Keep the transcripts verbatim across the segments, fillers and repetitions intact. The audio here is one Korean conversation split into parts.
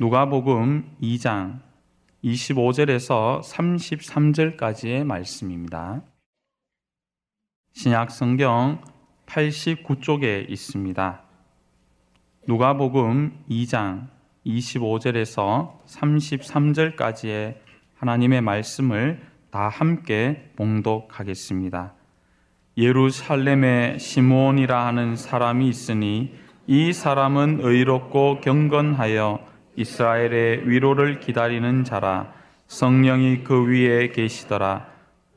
누가복음 이 장 이십오 절에서 삼십삼 절까지의 말씀입니다. 신약 성경 팔십구 쪽에 있습니다. 누가복음 이 장 이십오 절에서 삼십삼 절까지의 하나님의 말씀을 다 함께 봉독하겠습니다. 예루살렘에 시므온이라 하는 사람이 있으니 이 사람은 의롭고 경건하여 이스라엘의 위로를 기다리는 자라. 성령이 그 위에 계시더라.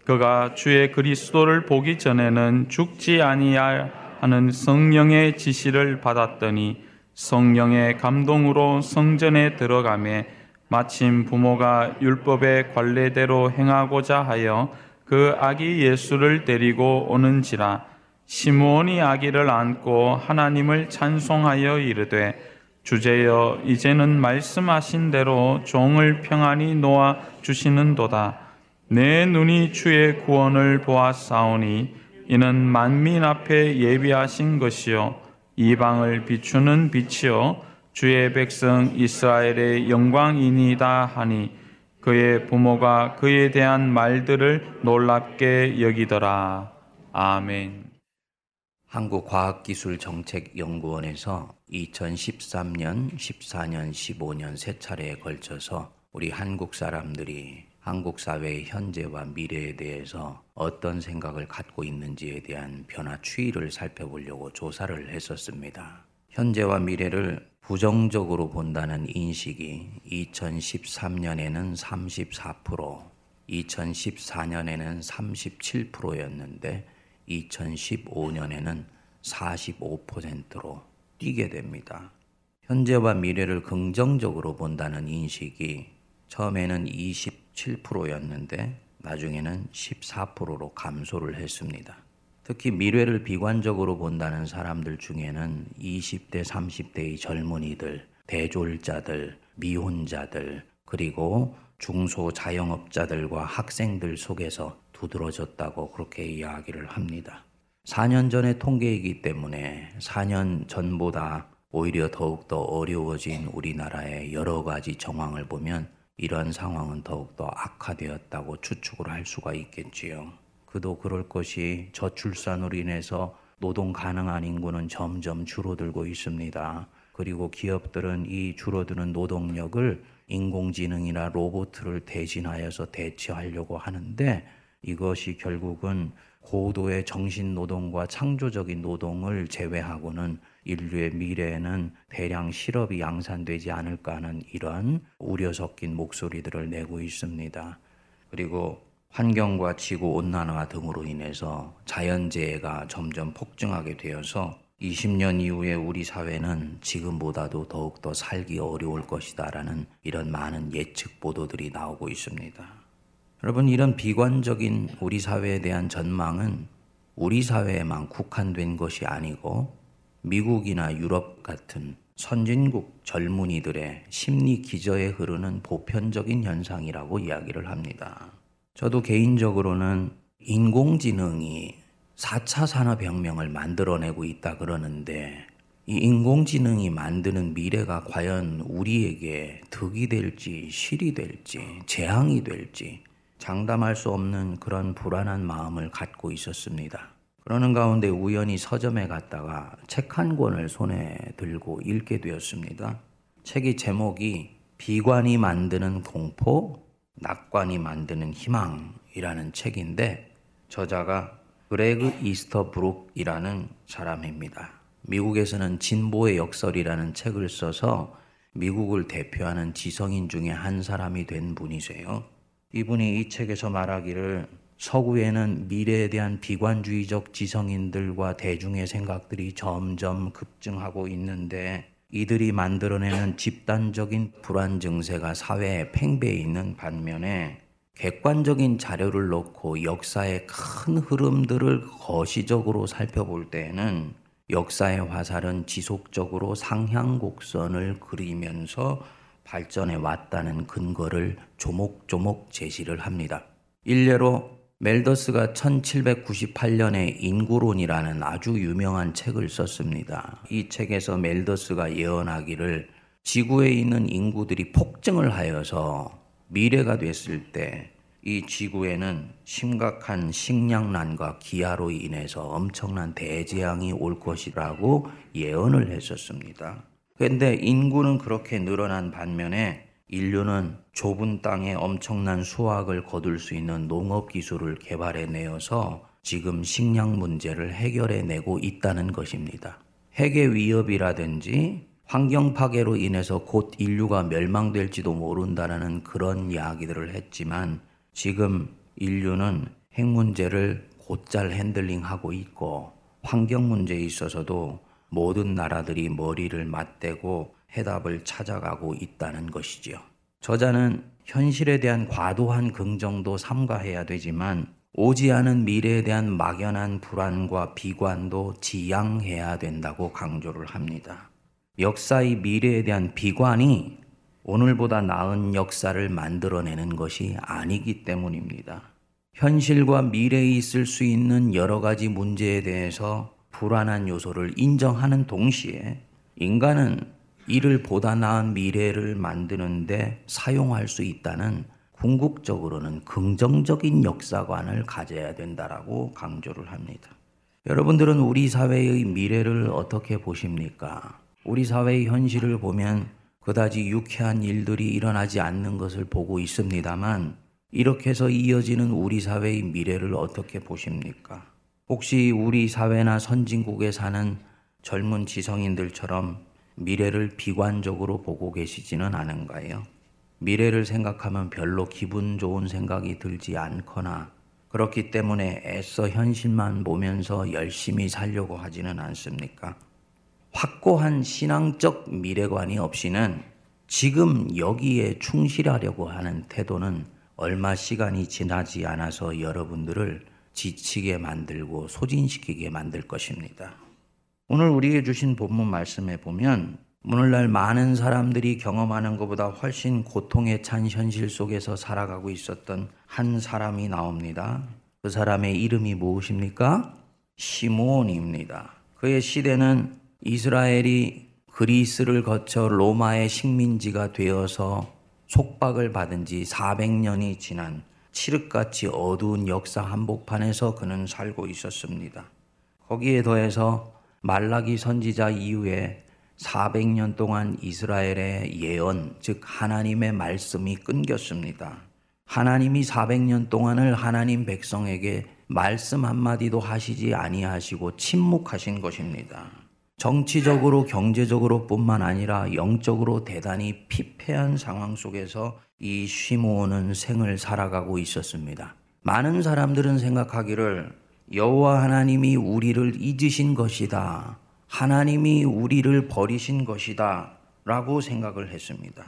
그가 주의 그리스도를 보기 전에는 죽지 아니하는 성령의 지시를 받았더니 성령의 감동으로 성전에 들어가매 마침 부모가 율법의 관례대로 행하고자 하여 그 아기 예수를 데리고 오는지라. 시므온이 아기를 안고 하나님을 찬송하여 이르되 주제여 이제는 말씀하신 대로 종을 평안히 놓아 주시는도다. 내 눈이 주의 구원을 보았사오니 이는 만민 앞에 예비하신 것이요 이방을 비추는 빛이요 주의 백성 이스라엘의 영광이니이다 하니 그의 부모가 그에 대한 말들을 놀랍게 여기더라. 아멘. 한국과학기술정책연구원에서 이천십삼 년, 십사 년, 십오 년 세 차례에 걸쳐서 우리 한국 사람들이 한국 사회의 현재와 미래에 대해서 어떤 생각을 갖고 있는지에 대한 변화 추이를 살펴보려고 조사를 했었습니다. 현재와 미래를 부정적으로 본다는 인식이 이천십삼 년에는 삼십사 퍼센트, 이천십사 년에는 삼십칠 퍼센트였는데 이천십오 년에는 사십오 퍼센트로 뛰게 됩니다. 현재와 미래를 긍정적으로 본다는 인식이 처음에는 이십칠 퍼센트였는데 나중에는 십사 퍼센트로 감소를 했습니다. 특히 미래를 비관적으로 본다는 사람들 중에는 이십 대, 삼십 대의 젊은이들, 대졸자들, 미혼자들, 그리고 중소자영업자들과 학생들 속에서 두드러졌다고 그렇게 이야기를 합니다. 사 년 전의 통계이기 때문에 사 년 전보다 오히려 더욱더 어려워진 우리나라의 여러 가지 정황을 보면 이런 상황은 더욱더 악화되었다고 추측을 할 수가 있겠지요. 그도 그럴 것이 저출산으로 인해서 노동 가능한 인구는 점점 줄어들고 있습니다. 그리고 기업들은 이 줄어드는 노동력을 인공지능이나 로봇을 대신하여서 대체하려고 하는데 이것이 결국은 고도의 정신노동과 창조적인 노동을 제외하고는 인류의 미래에는 대량 실업이 양산되지 않을까 하는 이러한 우려 섞인 목소리들을 내고 있습니다. 그리고 환경과 지구온난화 등으로 인해서 자연재해가 점점 폭증하게 되어서 이십 년 이후에 우리 사회는 지금보다도 더욱더 살기 어려울 것이다 라는 이런 많은 예측 보도들이 나오고 있습니다. 여러분, 이런 비관적인 우리 사회에 대한 전망은 우리 사회에만 국한된 것이 아니고 미국이나 유럽 같은 선진국 젊은이들의 심리 기저에 흐르는 보편적인 현상이라고 이야기를 합니다. 저도 개인적으로는 인공지능이 사 차 산업혁명을 만들어내고 있다 그러는데 이 인공지능이 만드는 미래가 과연 우리에게 득이 될지 실이 될지 재앙이 될지 장담할 수 없는 그런 불안한 마음을 갖고 있었습니다. 그러는 가운데 우연히 서점에 갔다가 책 한 권을 손에 들고 읽게 되었습니다. 책의 제목이 비관이 만드는 공포, 낙관이 만드는 희망이라는 책인데 저자가 그레그 이스터브룩이라는 사람입니다. 미국에서는 진보의 역설이라는 책을 써서 미국을 대표하는 지성인 중에 한 사람이 된 분이세요. 이분이 이 책에서 말하기를 서구에는 미래에 대한 비관주의적 지성인들과 대중의 생각들이 점점 급증하고 있는데 이들이 만들어내는 집단적인 불안 증세가 사회에 팽배해 있는 반면에 객관적인 자료를 놓고 역사의 큰 흐름들을 거시적으로 살펴볼 때에는 역사의 화살은 지속적으로 상향 곡선을 그리면서 발전해 왔다는 근거를 조목조목 제시를 합니다. 일례로 멜더스가 천칠백구십팔 년에 인구론이라는 아주 유명한 책을 썼습니다. 이 책에서 멜더스가 예언하기를 지구에 있는 인구들이 폭증을 하여서 미래가 됐을 때 이 지구에는 심각한 식량난과 기아로 인해서 엄청난 대재앙이 올 것이라고 예언을 했었습니다. 그런데 인구는 그렇게 늘어난 반면에 인류는 좁은 땅에 엄청난 수확을 거둘 수 있는 농업기술을 개발해내어서 지금 식량 문제를 해결해내고 있다는 것입니다. 핵의 위협이라든지 환경 파괴로 인해서 곧 인류가 멸망될지도 모른다는 그런 이야기들을 했지만 지금 인류는 핵 문제를 곧잘 핸들링하고 있고 환경 문제에 있어서도 모든 나라들이 머리를 맞대고 해답을 찾아가고 있다는 것이지요. 저자는 현실에 대한 과도한 긍정도 삼가해야 되지만 오지 않은 미래에 대한 막연한 불안과 비관도 지양해야 된다고 강조를 합니다. 역사의 미래에 대한 비관이 오늘보다 나은 역사를 만들어내는 것이 아니기 때문입니다. 현실과 미래에 있을 수 있는 여러 가지 문제에 대해서 불안한 요소를 인정하는 동시에 인간은 이를 보다 나은 미래를 만드는데 사용할 수 있다는 궁극적으로는 긍정적인 역사관을 가져야 된다라고 강조를 합니다. 여러분들은 우리 사회의 미래를 어떻게 보십니까? 우리 사회의 현실을 보면 그다지 유쾌한 일들이 일어나지 않는 것을 보고 있습니다만 이렇게 해서 이어지는 우리 사회의 미래를 어떻게 보십니까? 혹시 우리 사회나 선진국에 사는 젊은 지성인들처럼 미래를 비관적으로 보고 계시지는 않은가요? 미래를 생각하면 별로 기분 좋은 생각이 들지 않거나 그렇기 때문에 애써 현실만 보면서 열심히 살려고 하지는 않습니까? 확고한 신앙적 미래관이 없이는 지금 여기에 충실하려고 하는 태도는 얼마 시간이 지나지 않아서 여러분들을 지치게 만들고 소진시키게 만들 것입니다. 오늘 우리에게 주신 본문 말씀에 보면 오늘날 많은 사람들이 경험하는 것보다 훨씬 고통에 찬 현실 속에서 살아가고 있었던 한 사람이 나옵니다. 그 사람의 이름이 무엇입니까? 시므온입니다. 그의 시대는 이스라엘이 그리스를 거쳐 로마의 식민지가 되어서 속박을 받은 지 사백 년이 지난 칠흑같이 어두운 역사 한복판에서 그는 살고 있었습니다. 거기에 더해서 말라기 선지자 이후에 사백 년 동안 이스라엘의 예언, 즉 하나님의 말씀이 끊겼습니다. 하나님이 사백 년 동안을 하나님 백성에게 말씀 한마디도 하시지 아니하시고 침묵하신 것입니다. 정치적으로 경제적으로 뿐만 아니라 영적으로 대단히 피폐한 상황 속에서 이 시므온은 생을 살아가고 있었습니다. 많은 사람들은 생각하기를 여호와 하나님이 우리를 잊으신 것이다. 하나님이 우리를 버리신 것이다 라고 생각을 했습니다.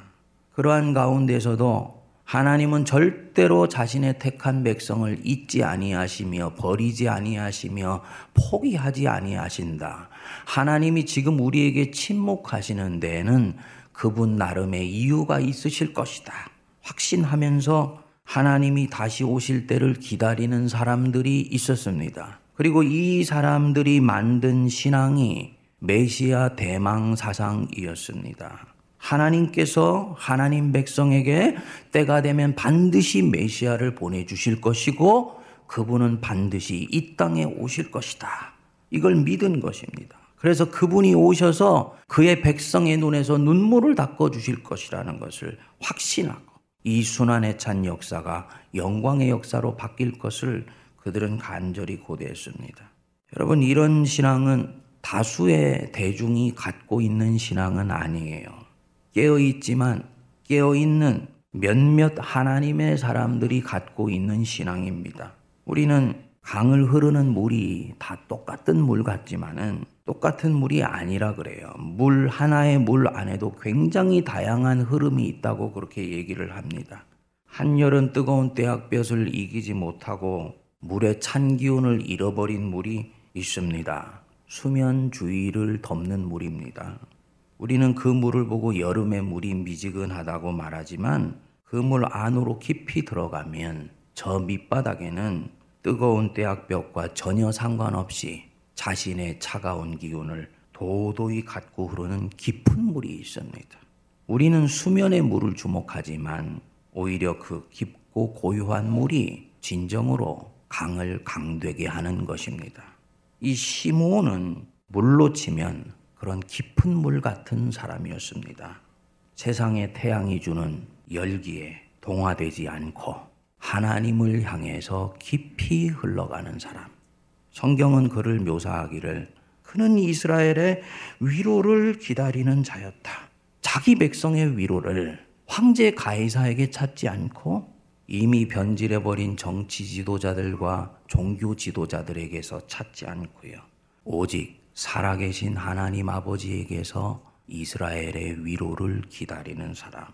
그러한 가운데서도 하나님은 절대로 자신의 택한 백성을 잊지 아니하시며 버리지 아니하시며 포기하지 아니하신다. 하나님이 지금 우리에게 침묵하시는 데에는 그분 나름의 이유가 있으실 것이다. 확신하면서 하나님이 다시 오실 때를 기다리는 사람들이 있었습니다. 그리고 이 사람들이 만든 신앙이 메시아 대망 사상이었습니다. 하나님께서 하나님 백성에게 때가 되면 반드시 메시아를 보내주실 것이고 그분은 반드시 이 땅에 오실 것이다. 이걸 믿은 것입니다. 그래서 그분이 오셔서 그의 백성의 눈에서 눈물을 닦아주실 것이라는 것을 확신하고 이 순환에 찬 역사가 영광의 역사로 바뀔 것을 그들은 간절히 고대했습니다. 여러분, 이런 신앙은 다수의 대중이 갖고 있는 신앙은 아니에요. 깨어있지만 깨어있는 몇몇 하나님의 사람들이 갖고 있는 신앙입니다. 우리는 강을 흐르는 물이 다 똑같은 물 같지만은 똑같은 물이 아니라 그래요. 물 하나의 물 안에도 굉장히 다양한 흐름이 있다고 그렇게 얘기를 합니다. 한여름 뜨거운 때학볕을 이기지 못하고 물의 찬 기운을 잃어버린 물이 있습니다. 수면 주위를 덮는 물입니다. 우리는 그 물을 보고 여름의 물이 미지근하다고 말하지만 그 물 안으로 깊이 들어가면 저 밑바닥에는 뜨거운 때학볕과 전혀 상관없이 자신의 차가운 기운을 도도히 갖고 흐르는 깊은 물이 있습니다. 우리는 수면의 물을 주목하지만 오히려 그 깊고 고요한 물이 진정으로 강을 강되게 하는 것입니다. 이 시므온은 물로 치면 그런 깊은 물 같은 사람이었습니다. 세상의 태양이 주는 열기에 동화되지 않고 하나님을 향해서 깊이 흘러가는 사람. 성경은 그를 묘사하기를 그는 이스라엘의 위로를 기다리는 자였다. 자기 백성의 위로를 황제 가이사에게 찾지 않고 이미 변질해버린 정치 지도자들과 종교 지도자들에게서 찾지 않고요. 오직 살아계신 하나님 아버지에게서 이스라엘의 위로를 기다리는 사람.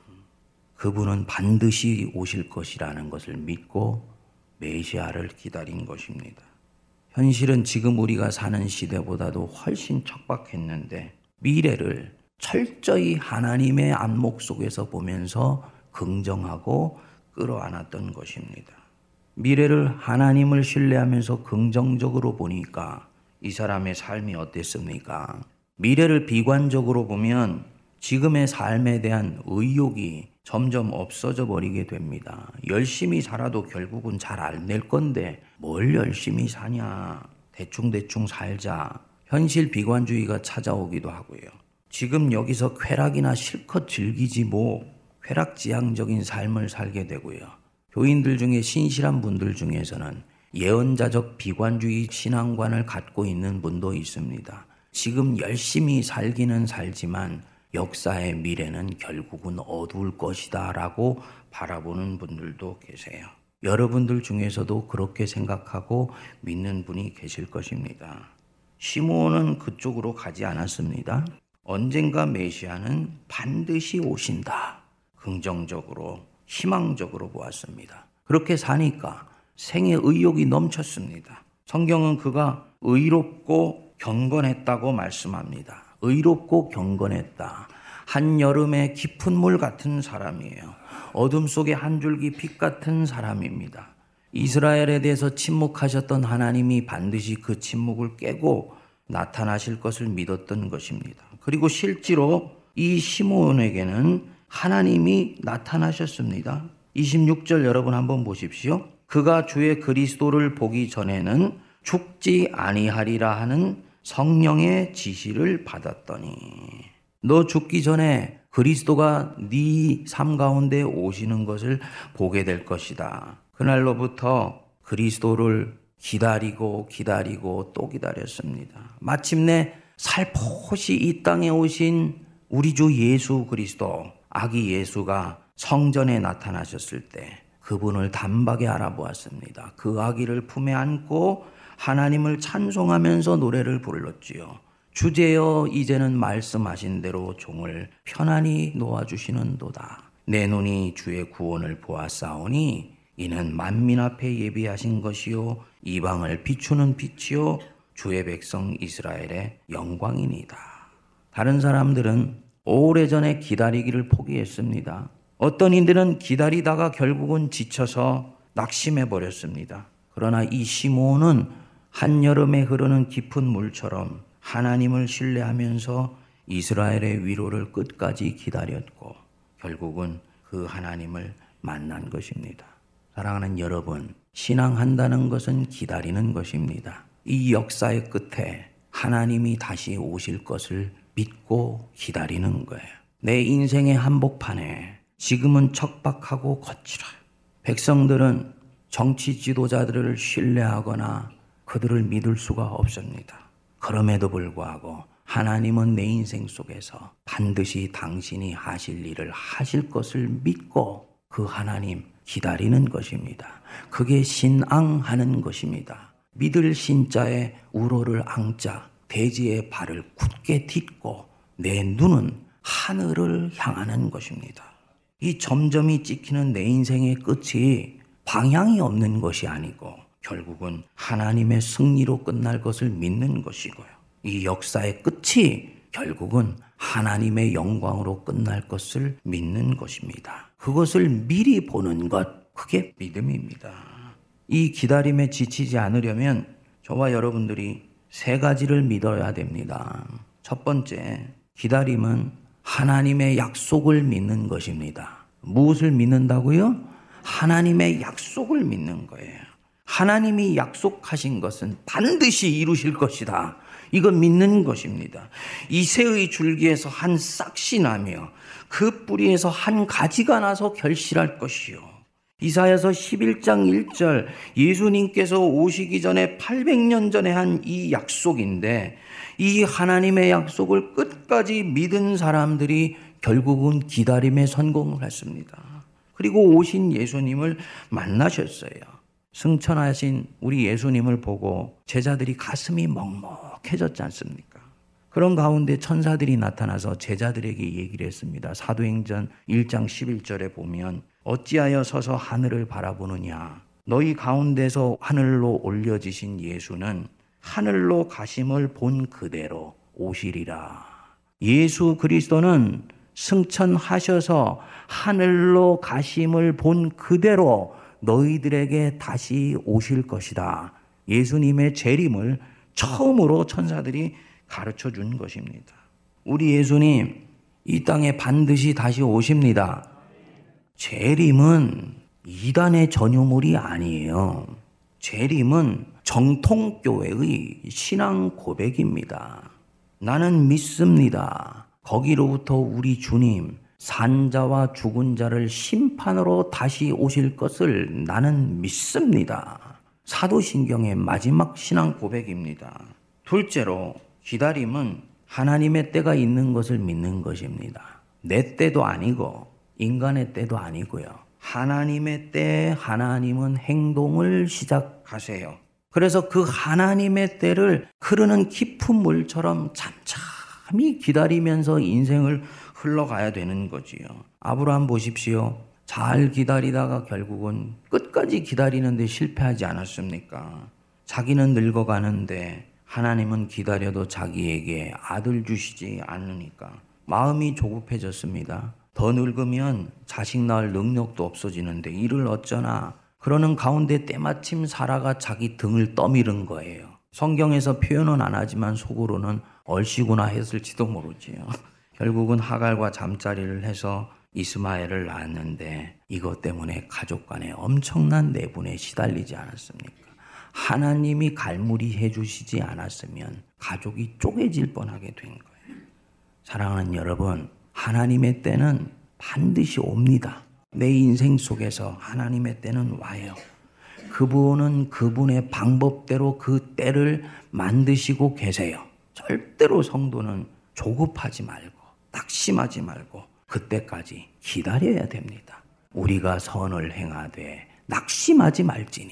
그분은 반드시 오실 것이라는 것을 믿고 메시아를 기다린 것입니다. 현실은 지금 우리가 사는 시대보다도 훨씬 척박했는데 미래를 철저히 하나님의 안목 속에서 보면서 긍정하고 끌어안았던 것입니다. 미래를 하나님을 신뢰하면서 긍정적으로 보니까 이 사람의 삶이 어땠습니까? 미래를 비관적으로 보면 지금의 삶에 대한 의욕이 점점 없어져 버리게 됩니다. 열심히 살아도 결국은 잘 안 될 건데 뭘 열심히 사냐. 대충대충 살자. 현실 비관주의가 찾아오기도 하고요. 지금 여기서 쾌락이나 실컷 즐기지 뭐 쾌락지향적인 삶을 살게 되고요. 교인들 중에 신실한 분들 중에서는 예언자적 비관주의 신앙관을 갖고 있는 분도 있습니다. 지금 열심히 살기는 살지만 역사의 미래는 결국은 어두울 것이다 라고 바라보는 분들도 계세요. 여러분들 중에서도 그렇게 생각하고 믿는 분이 계실 것입니다. 시므온은 그쪽으로 가지 않았습니다. 언젠가 메시아는 반드시 오신다. 긍정적으로, 희망적으로 보았습니다. 그렇게 사니까 생의 의욕이 넘쳤습니다. 성경은 그가 의롭고 경건했다고 말씀합니다. 의롭고 경건했다. 한여름의 깊은 물 같은 사람이에요. 어둠 속의 한 줄기 빛 같은 사람입니다. 이스라엘에 대해서 침묵하셨던 하나님이 반드시 그 침묵을 깨고 나타나실 것을 믿었던 것입니다. 그리고 실제로 이 시므온에게는 하나님이 나타나셨습니다. 이십육 절 여러분 한번 보십시오. 그가 주의 그리스도를 보기 전에는 죽지 아니하리라 하는 성령의 지시를 받았더니 너 죽기 전에 그리스도가 네 삶 가운데 오시는 것을 보게 될 것이다. 그날로부터 그리스도를 기다리고 기다리고 또 기다렸습니다. 마침내 살포시 이 땅에 오신 우리 주 예수 그리스도 아기 예수가 성전에 나타나셨을 때 그분을 단박에 알아보았습니다. 그 아기를 품에 안고 하나님을 찬송하면서 노래를 불렀지요. 주제여 이제는 말씀하신 대로 종을 편안히 놓아주시는도다. 내 눈이 주의 구원을 보았사오니 이는 만민 앞에 예비하신 것이요 이방을 비추는 빛이요 주의 백성 이스라엘의 영광이니다. 다른 사람들은 오래전에 기다리기를 포기했습니다. 어떤 이들은 기다리다가 결국은 지쳐서 낙심해버렸습니다. 그러나 이 시므온은 한여름에 흐르는 깊은 물처럼 하나님을 신뢰하면서 이스라엘의 위로를 끝까지 기다렸고 결국은 그 하나님을 만난 것입니다. 사랑하는 여러분, 신앙한다는 것은 기다리는 것입니다. 이 역사의 끝에 하나님이 다시 오실 것을 믿고 기다리는 거예요. 내 인생의 한복판에 지금은 척박하고 거칠어요. 백성들은 정치 지도자들을 신뢰하거나 그들을 믿을 수가 없습니다. 그럼에도 불구하고 하나님은 내 인생 속에서 반드시 당신이 하실 일을 하실 것을 믿고 그 하나님 기다리는 것입니다. 그게 신앙하는 것입니다. 믿을 신자에 우로를 앙자, 대지의 발을 굳게 딛고 내 눈은 하늘을 향하는 것입니다. 이 점점이 찍히는 내 인생의 끝이 방향이 없는 것이 아니고 결국은 하나님의 승리로 끝날 것을 믿는 것이고요. 이 역사의 끝이 결국은 하나님의 영광으로 끝날 것을 믿는 것입니다. 그것을 미리 보는 것, 그게 믿음입니다. 이 기다림에 지치지 않으려면 저와 여러분들이 세 가지를 믿어야 됩니다. 첫 번째, 기다림은 하나님의 약속을 믿는 것입니다. 무엇을 믿는다고요? 하나님의 약속을 믿는 거예요. 하나님이 약속하신 것은 반드시 이루실 것이다. 이건 믿는 것입니다. 이새의 줄기에서 한 싹이 나며 그 뿌리에서 한 가지가 나서 결실할 것이요. 이사야서 십일 장 일 절, 예수님께서 오시기 전에 팔백 년 전에 한 이 약속인데 이 하나님의 약속을 끝까지 믿은 사람들이 결국은 기다림에 성공을 했습니다. 그리고 오신 예수님을 만나셨어요. 승천하신 우리 예수님을 보고 제자들이 가슴이 먹먹해졌지 않습니까? 그런 가운데 천사들이 나타나서 제자들에게 얘기를 했습니다. 사도행전 일 장 십일 절에 보면 어찌하여 서서 하늘을 바라보느냐, 너희 가운데서 하늘로 올려지신 예수는 하늘로 가심을 본 그대로 오시리라. 예수 그리스도는 승천하셔서 하늘로 가심을 본 그대로 너희들에게 다시 오실 것이다. 예수님의 재림을 처음으로 천사들이 가르쳐 준 것입니다. 우리 예수님 이 땅에 반드시 다시 오십니다. 재림은 이단의 전유물이 아니에요. 재림은 정통교회의 신앙 고백입니다. 나는 믿습니다. 거기로부터 우리 주님, 산자와 죽은 자를 심판으로 다시 오실 것을 나는 믿습니다. 사도신경의 마지막 신앙 고백입니다. 둘째로, 기다림은 하나님의 때가 있는 것을 믿는 것입니다. 내 때도 아니고 인간의 때도 아니고요. 하나님의 때에 하나님은 행동을 시작하세요. 그래서 그 하나님의 때를 흐르는 깊은 물처럼 잠잠히 기다리면서 인생을 흘러가야 되는 거지요. 아브라함 보십시오. 잘 기다리다가 결국은 끝까지 기다리는데 실패하지 않았습니까? 자기는 늙어가는데 하나님은 기다려도 자기에게 아들 주시지 않으니까 마음이 조급해졌습니다. 더 늙으면 자식 낳을 능력도 없어지는데 이를 어쩌나. 그러는 가운데 때마침 사라가 자기 등을 떠미른 거예요. 성경에서 표현은 안 하지만 속으로는 얼씨구나 했을지도 모르지요. 결국은 하갈과 잠자리를 해서 이스마엘을 낳았는데 이것 때문에 가족 간에 엄청난 내분에 시달리지 않았습니까? 하나님이 갈무리해 주시지 않았으면 가족이 쪼개질 뻔하게 된 거예요. 사랑하는 여러분, 하나님의 때는 반드시 옵니다. 내 인생 속에서 하나님의 때는 와요. 그분은 그분의 방법대로 그 때를 만드시고 계세요. 절대로 성도는 조급하지 말고 낙심하지 말고 그때까지 기다려야 됩니다. 우리가 선을 행하되 낙심하지 말지니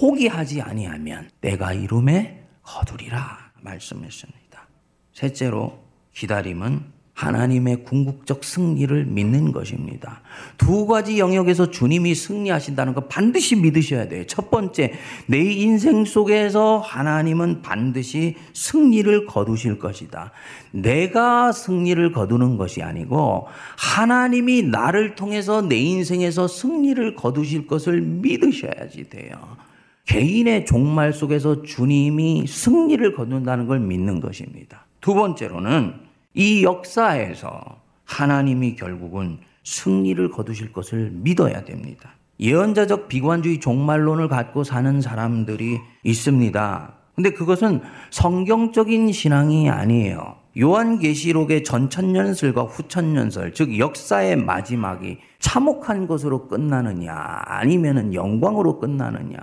포기하지 아니하면 내가 이름에 거두리라 말씀했습니다. 셋째로, 기다림은 하나님의 궁극적 승리를 믿는 것입니다. 두 가지 영역에서 주님이 승리하신다는 거 반드시 믿으셔야 돼요. 첫 번째, 내 인생 속에서 하나님은 반드시 승리를 거두실 것이다. 내가 승리를 거두는 것이 아니고 하나님이 나를 통해서 내 인생에서 승리를 거두실 것을 믿으셔야지 돼요. 개인의 종말 속에서 주님이 승리를 거둔다는 걸 믿는 것입니다. 두 번째로는 이 역사에서 하나님이 결국은 승리를 거두실 것을 믿어야 됩니다. 예언자적 비관주의 종말론을 갖고 사는 사람들이 있습니다. 근데 그것은 성경적인 신앙이 아니에요. 요한계시록의 전천년설과 후천년설, 즉 역사의 마지막이 참혹한 것으로 끝나느냐 아니면은 영광으로 끝나느냐,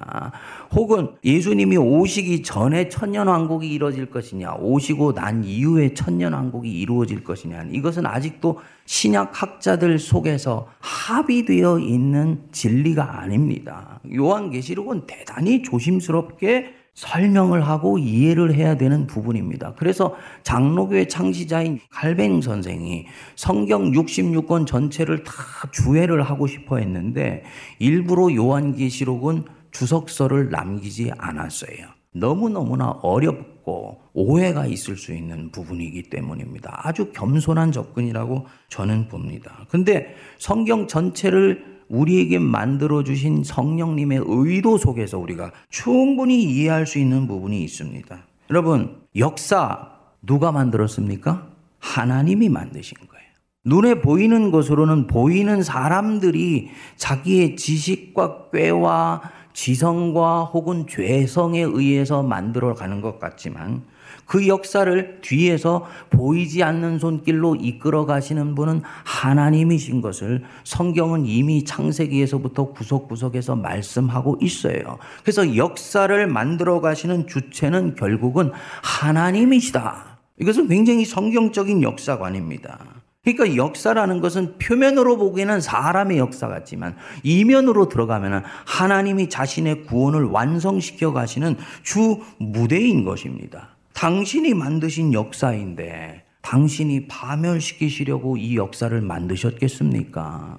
혹은 예수님이 오시기 전에 천년왕국이 이루어질 것이냐 오시고 난 이후에 천년왕국이 이루어질 것이냐, 이것은 아직도 신약학자들 속에서 합의되어 있는 진리가 아닙니다. 요한계시록은 대단히 조심스럽게 설명을 하고 이해를 해야 되는 부분입니다. 그래서 장로교의 창시자인 칼뱅 선생이 성경 육십육 권 전체를 다 주해를 하고 싶어 했는데 일부러 요한계시록은 주석서를 남기지 않았어요. 너무너무나 어렵고 오해가 있을 수 있는 부분이기 때문입니다. 아주 겸손한 접근이라고 저는 봅니다. 근데 성경 전체를 우리에게 만들어주신 성령님의 의도 속에서 우리가 충분히 이해할 수 있는 부분이 있습니다. 여러분, 역사 누가 만들었습니까? 하나님이 만드신 거예요. 눈에 보이는 것으로는 보이는 사람들이 자기의 지식과 꾀와 지성과 혹은 죄성에 의해서 만들어가는 것 같지만 그 역사를 뒤에서 보이지 않는 손길로 이끌어 가시는 분은 하나님이신 것을 성경은 이미 창세기에서부터 구석구석에서 말씀하고 있어요. 그래서 역사를 만들어 가시는 주체는 결국은 하나님이시다. 이것은 굉장히 성경적인 역사관입니다. 그러니까 역사라는 것은 표면으로 보기에는 사람의 역사 같지만 이면으로 들어가면 하나님이 자신의 구원을 완성시켜 가시는 주 무대인 것입니다. 당신이 만드신 역사인데 당신이 파멸시키시려고 이 역사를 만드셨겠습니까?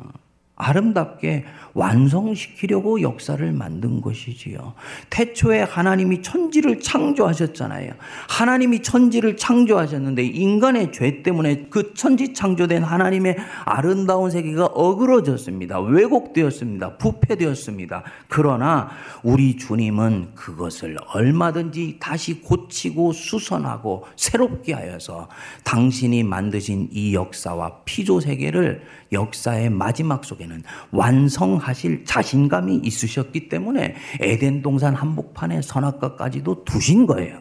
아름답게 완성시키려고 역사를 만든 것이지요. 태초에 하나님이 천지를 창조하셨잖아요. 하나님이 천지를 창조하셨는데 인간의 죄 때문에 그 천지 창조된 하나님의 아름다운 세계가 어그러졌습니다. 왜곡되었습니다. 부패되었습니다. 그러나 우리 주님은 그것을 얼마든지 다시 고치고 수선하고 새롭게 하여서 당신이 만드신 이 역사와 피조 세계를 역사의 마지막 속에 완성하실 자신감이 있으셨기 때문에 에덴 동산 한복판에 선악과까지도 두신 거예요.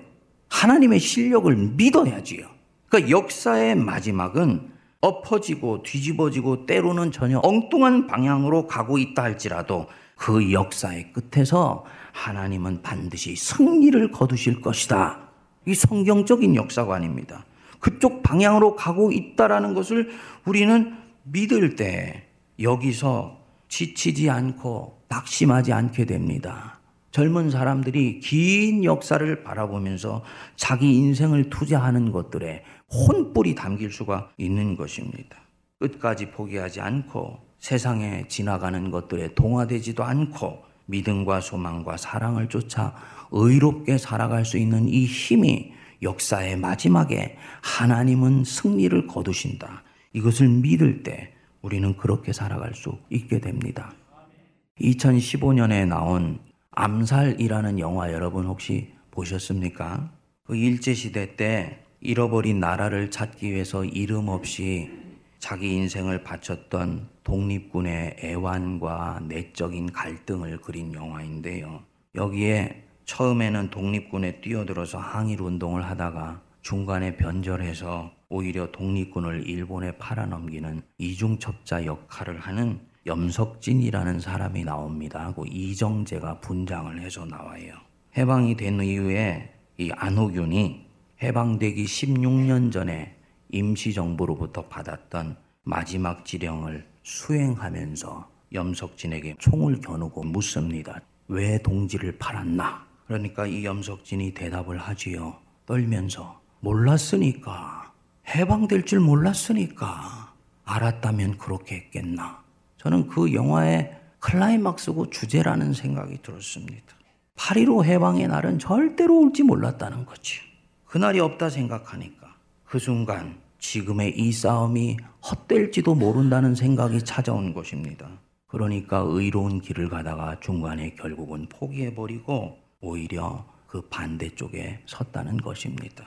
하나님의 실력을 믿어야지요. 그러니까 역사의 마지막은 엎어지고 뒤집어지고 때로는 전혀 엉뚱한 방향으로 가고 있다 할지라도 그 역사의 끝에서 하나님은 반드시 승리를 거두실 것이다. 이 성경적인 역사관입니다. 그쪽 방향으로 가고 있다라는 것을 우리는 믿을 때 여기서 지치지 않고 낙심하지 않게 됩니다. 젊은 사람들이 긴 역사를 바라보면서 자기 인생을 투자하는 것들에 혼뿔이 담길 수가 있는 것입니다. 끝까지 포기하지 않고 세상에 지나가는 것들에 동화되지도 않고 믿음과 소망과 사랑을 쫓아 의롭게 살아갈 수 있는 이 힘이 역사의 마지막에 하나님은 승리를 거두신다. 이것을 믿을 때 우리는 그렇게 살아갈 수 있게 됩니다. 이천십오 년에 나온 암살이라는 영화 여러분 혹시 보셨습니까? 그 일제시대 때 잃어버린 나라를 찾기 위해서 이름 없이 자기 인생을 바쳤던 독립군의 애환과 내적인 갈등을 그린 영화인데요. 여기에 처음에는 독립군에 뛰어들어서 항일운동을 하다가 중간에 변절해서 오히려 독립군을 일본에 팔아넘기는 이중첩자 역할을 하는 염석진이라는 사람이 나옵니다. 하고 이정재가 분장을 해서 나와요. 해방이 된 이후에 이 안호균이 해방되기 십육 년 전에 임시정부로부터 받았던 마지막 지령을 수행하면서 염석진에게 총을 겨누고 묻습니다. 왜 동지를 팔았나? 그러니까 이 염석진이 대답을 하지요. 떨면서 몰랐으니까. 해방될 줄 몰랐으니까. 알았다면 그렇게 했겠나. 저는 그 영화의 클라이막스고 주제라는 생각이 들었습니다. 팔 일오 해방의 날은 절대로 올지 몰랐다는 거지. 그날이 없다 생각하니까 그 순간 지금의 이 싸움이 헛될지도 모른다는 생각이 찾아온 것입니다. 그러니까 의로운 길을 가다가 중간에 결국은 포기해버리고 오히려 그 반대쪽에 섰다는 것입니다.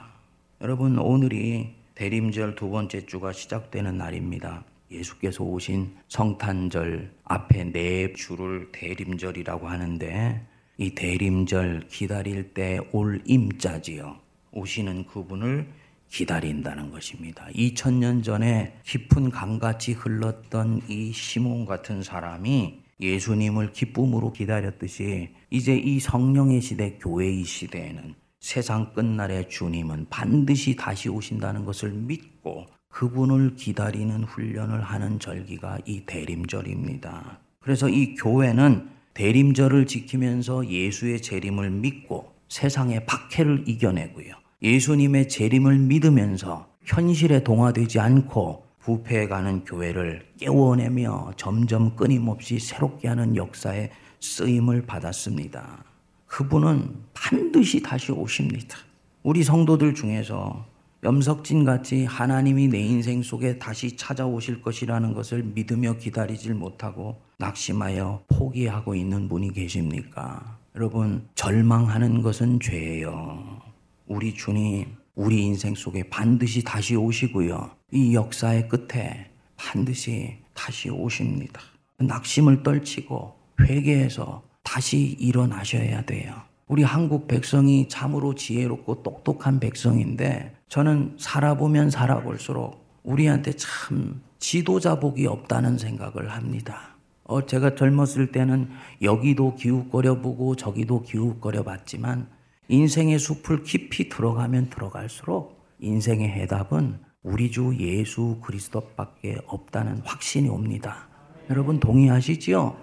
여러분, 오늘이 대림절 두 번째 주가 시작되는 날입니다. 예수께서 오신 성탄절 앞에 네 주를 대림절이라고 하는데 이 대림절 기다릴 때 올 임자지요. 오시는 그분을 기다린다는 것입니다. 이천 년 전에 깊은 강같이 흘렀던 이 시므온 같은 사람이 예수님을 기쁨으로 기다렸듯이 이제 이 성령의 시대, 교회의 시대에는 세상 끝날에 주님은 반드시 다시 오신다는 것을 믿고 그분을 기다리는 훈련을 하는 절기가 이 대림절입니다. 그래서 이 교회는 대림절을 지키면서 예수의 재림을 믿고 세상의 박해를 이겨내고요. 예수님의 재림을 믿으면서 현실에 동화되지 않고 부패해가는 교회를 깨워내며 점점 끊임없이 새롭게 하는 역사에 쓰임을 받았습니다. 그분은 반드시 다시 오십니다. 우리 성도들 중에서 염석진같이 하나님이 내 인생 속에 다시 찾아오실 것이라는 것을 믿으며 기다리질 못하고 낙심하여 포기하고 있는 분이 계십니까? 여러분, 절망하는 것은 죄예요. 우리 주님, 우리 인생 속에 반드시 다시 오시고요. 이 역사의 끝에 반드시 다시 오십니다. 낙심을 떨치고 회개해서 다시 일어나셔야 돼요. 우리 한국 백성이 참으로 지혜롭고 똑똑한 백성인데 저는 살아보면 살아볼수록 우리한테 참 지도자복이 없다는 생각을 합니다. 어, 제가 젊었을 때는 여기도 기웃거려 보고 저기도 기웃거려 봤지만 인생의 숲을 깊이 들어가면 들어갈수록 인생의 해답은 우리 주 예수 그리스도밖에 없다는 확신이 옵니다. 여러분 동의하시지요?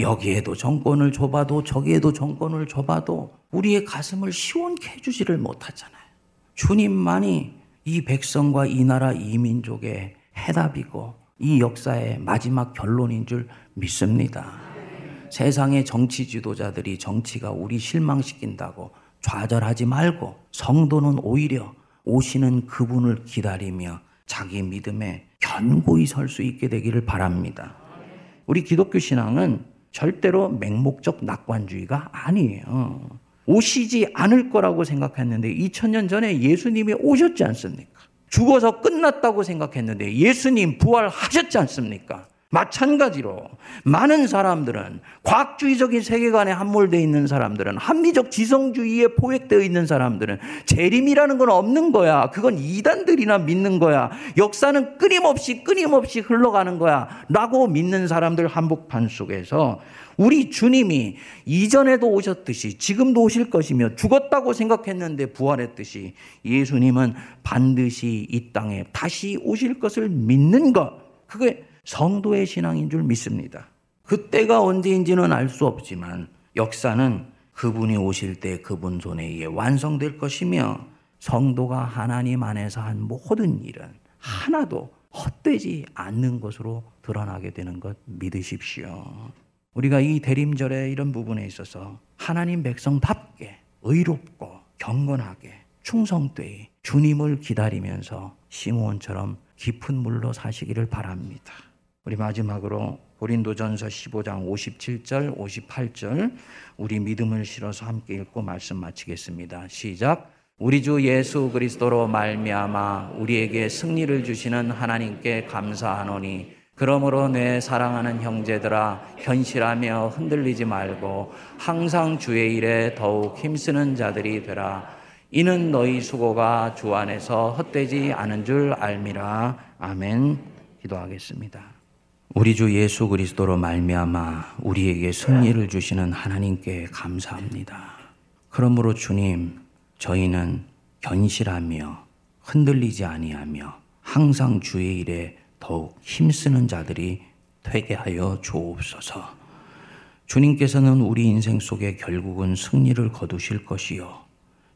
여기에도 정권을 줘봐도 저기에도 정권을 줘봐도 우리의 가슴을 시원케 해주지를 못하잖아요. 주님만이 이 백성과 이 나라 이 민족의 해답이고 이 역사의 마지막 결론인 줄 믿습니다. 세상의 정치 지도자들이 정치가 우리 실망시킨다고 좌절하지 말고 성도는 오히려 오시는 그분을 기다리며 자기 믿음에 견고히 설 수 있게 되기를 바랍니다. 우리 기독교 신앙은 절대로 맹목적 낙관주의가 아니에요. 오시지 않을 거라고 생각했는데 이천 년 전에 예수님이 오셨지 않습니까? 죽어서 끝났다고 생각했는데 예수님 부활하셨지 않습니까? 마찬가지로 많은 사람들은 과학주의적인 세계관에 함몰되어 있는 사람들은 합리적 지성주의에 포획되어 있는 사람들은 재림이라는 건 없는 거야. 그건 이단들이나 믿는 거야. 역사는 끊임없이 끊임없이 흘러가는 거야. 라고 믿는 사람들 한복판 속에서 우리 주님이 이전에도 오셨듯이 지금도 오실 것이며 죽었다고 생각했는데 부활했듯이 예수님은 반드시 이 땅에 다시 오실 것을 믿는 것. 그게 성도의 신앙인 줄 믿습니다. 그때가 언제인지는 알 수 없지만 역사는 그분이 오실 때 그분 손에 의해 완성될 것이며 성도가 하나님 안에서 한 모든 일은 하나도 헛되지 않는 것으로 드러나게 되는 것 믿으십시오. 우리가 이 대림절의 이런 부분에 있어서 하나님 백성답게 의롭고 경건하게 충성되이 주님을 기다리면서 시므온처럼 깊은 물로 사시기를 바랍니다. 우리 마지막으로 고린도전서 십오 장 오십칠 절 오십팔 절 우리 믿음을 실어서 함께 읽고 말씀 마치겠습니다. 시작. 우리 주 예수 그리스도로 말미암아 우리에게 승리를 주시는 하나님께 감사하노니 그러므로 내 사랑하는 형제들아 현실하며 흔들리지 말고 항상 주의 일에 더욱 힘쓰는 자들이 되라. 이는 너희 수고가 주 안에서 헛되지 않은 줄 알미라. 아멘. 기도하겠습니다. 우리 주 예수 그리스도로 말미암아 우리에게 승리를 주시는 하나님께 감사합니다. 그러므로 주님, 저희는 견실하며 흔들리지 아니하며 항상 주의 일에 더욱 힘쓰는 자들이 되게 하여 주옵소서. 주님께서는 우리 인생 속에 결국은 승리를 거두실 것이요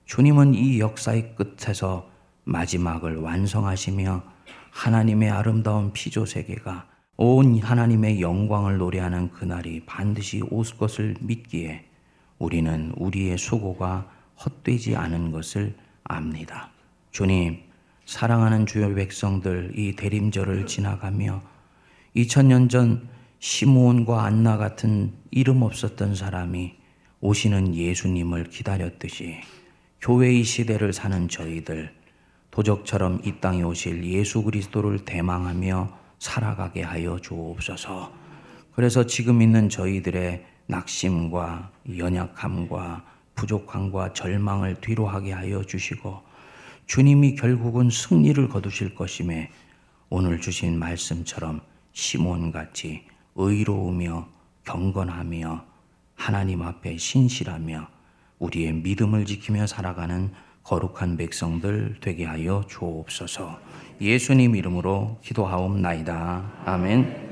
주님은 이 역사의 끝에서 마지막을 완성하시며 하나님의 아름다운 피조세계가 온 하나님의 영광을 노래하는 그날이 반드시 오실 것을 믿기에 우리는 우리의 수고가 헛되지 않은 것을 압니다. 주님, 사랑하는 주의 백성들 이 대림절을 지나가며 이천 년 전 시므온과 안나 같은 이름 없었던 사람이 오시는 예수님을 기다렸듯이 교회의 시대를 사는 저희들 도적처럼 이 땅에 오실 예수 그리스도를 대망하며 살아가게 하여 주옵소서. 그래서 지금 있는 저희들의 낙심과 연약함과 부족함과 절망을 뒤로하게 하여 주시고 주님이 결국은 승리를 거두실 것임에 오늘 주신 말씀처럼 시므온같이 의로우며 경건하며 하나님 앞에 신실하며 우리의 믿음을 지키며 살아가는 거룩한 백성들 되게 하여 주옵소서. 예수님 이름으로 기도하옵나이다. 아멘.